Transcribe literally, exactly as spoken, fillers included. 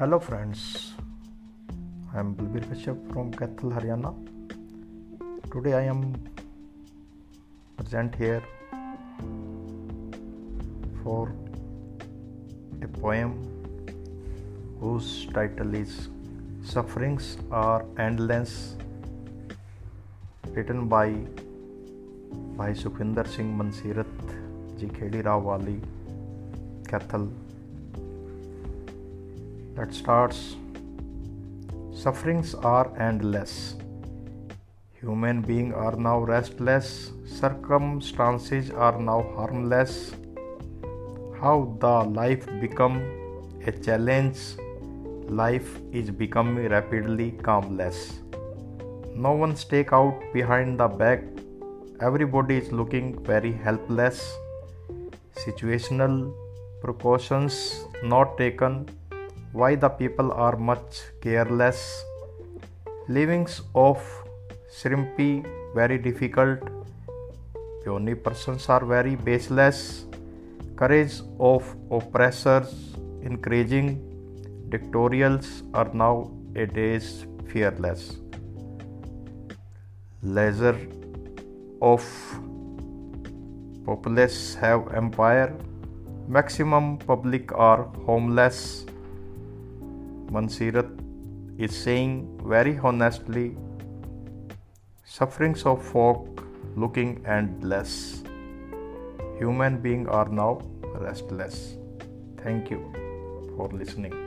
Hello friends, I am Bhupir Keshav from Kaithal Haryana. Today I am present here for a poem whose title is sufferings are endless, written by Bhai Sukhinder Singh मनसीरथ जी खेड़ी राव वाली, Kaithal. That starts, sufferings are endless. Human beings are now restless. Circumstances are now harmless. How the life become a challenge. Life is becoming rapidly calmless. No one stake out behind the back. Everybody is looking very helpless. Situational precautions not taken. Why the people are much careless. Livings of shrimpy very difficult. Puny persons are very baseless. Courage of oppressors increasing. Dictatorials are now a days fearless. Leisure of populace have empire. Maximum public are homeless. Mansirath is saying very honestly, sufferings of folk looking endless. Human beings are now restless. Thank you for listening.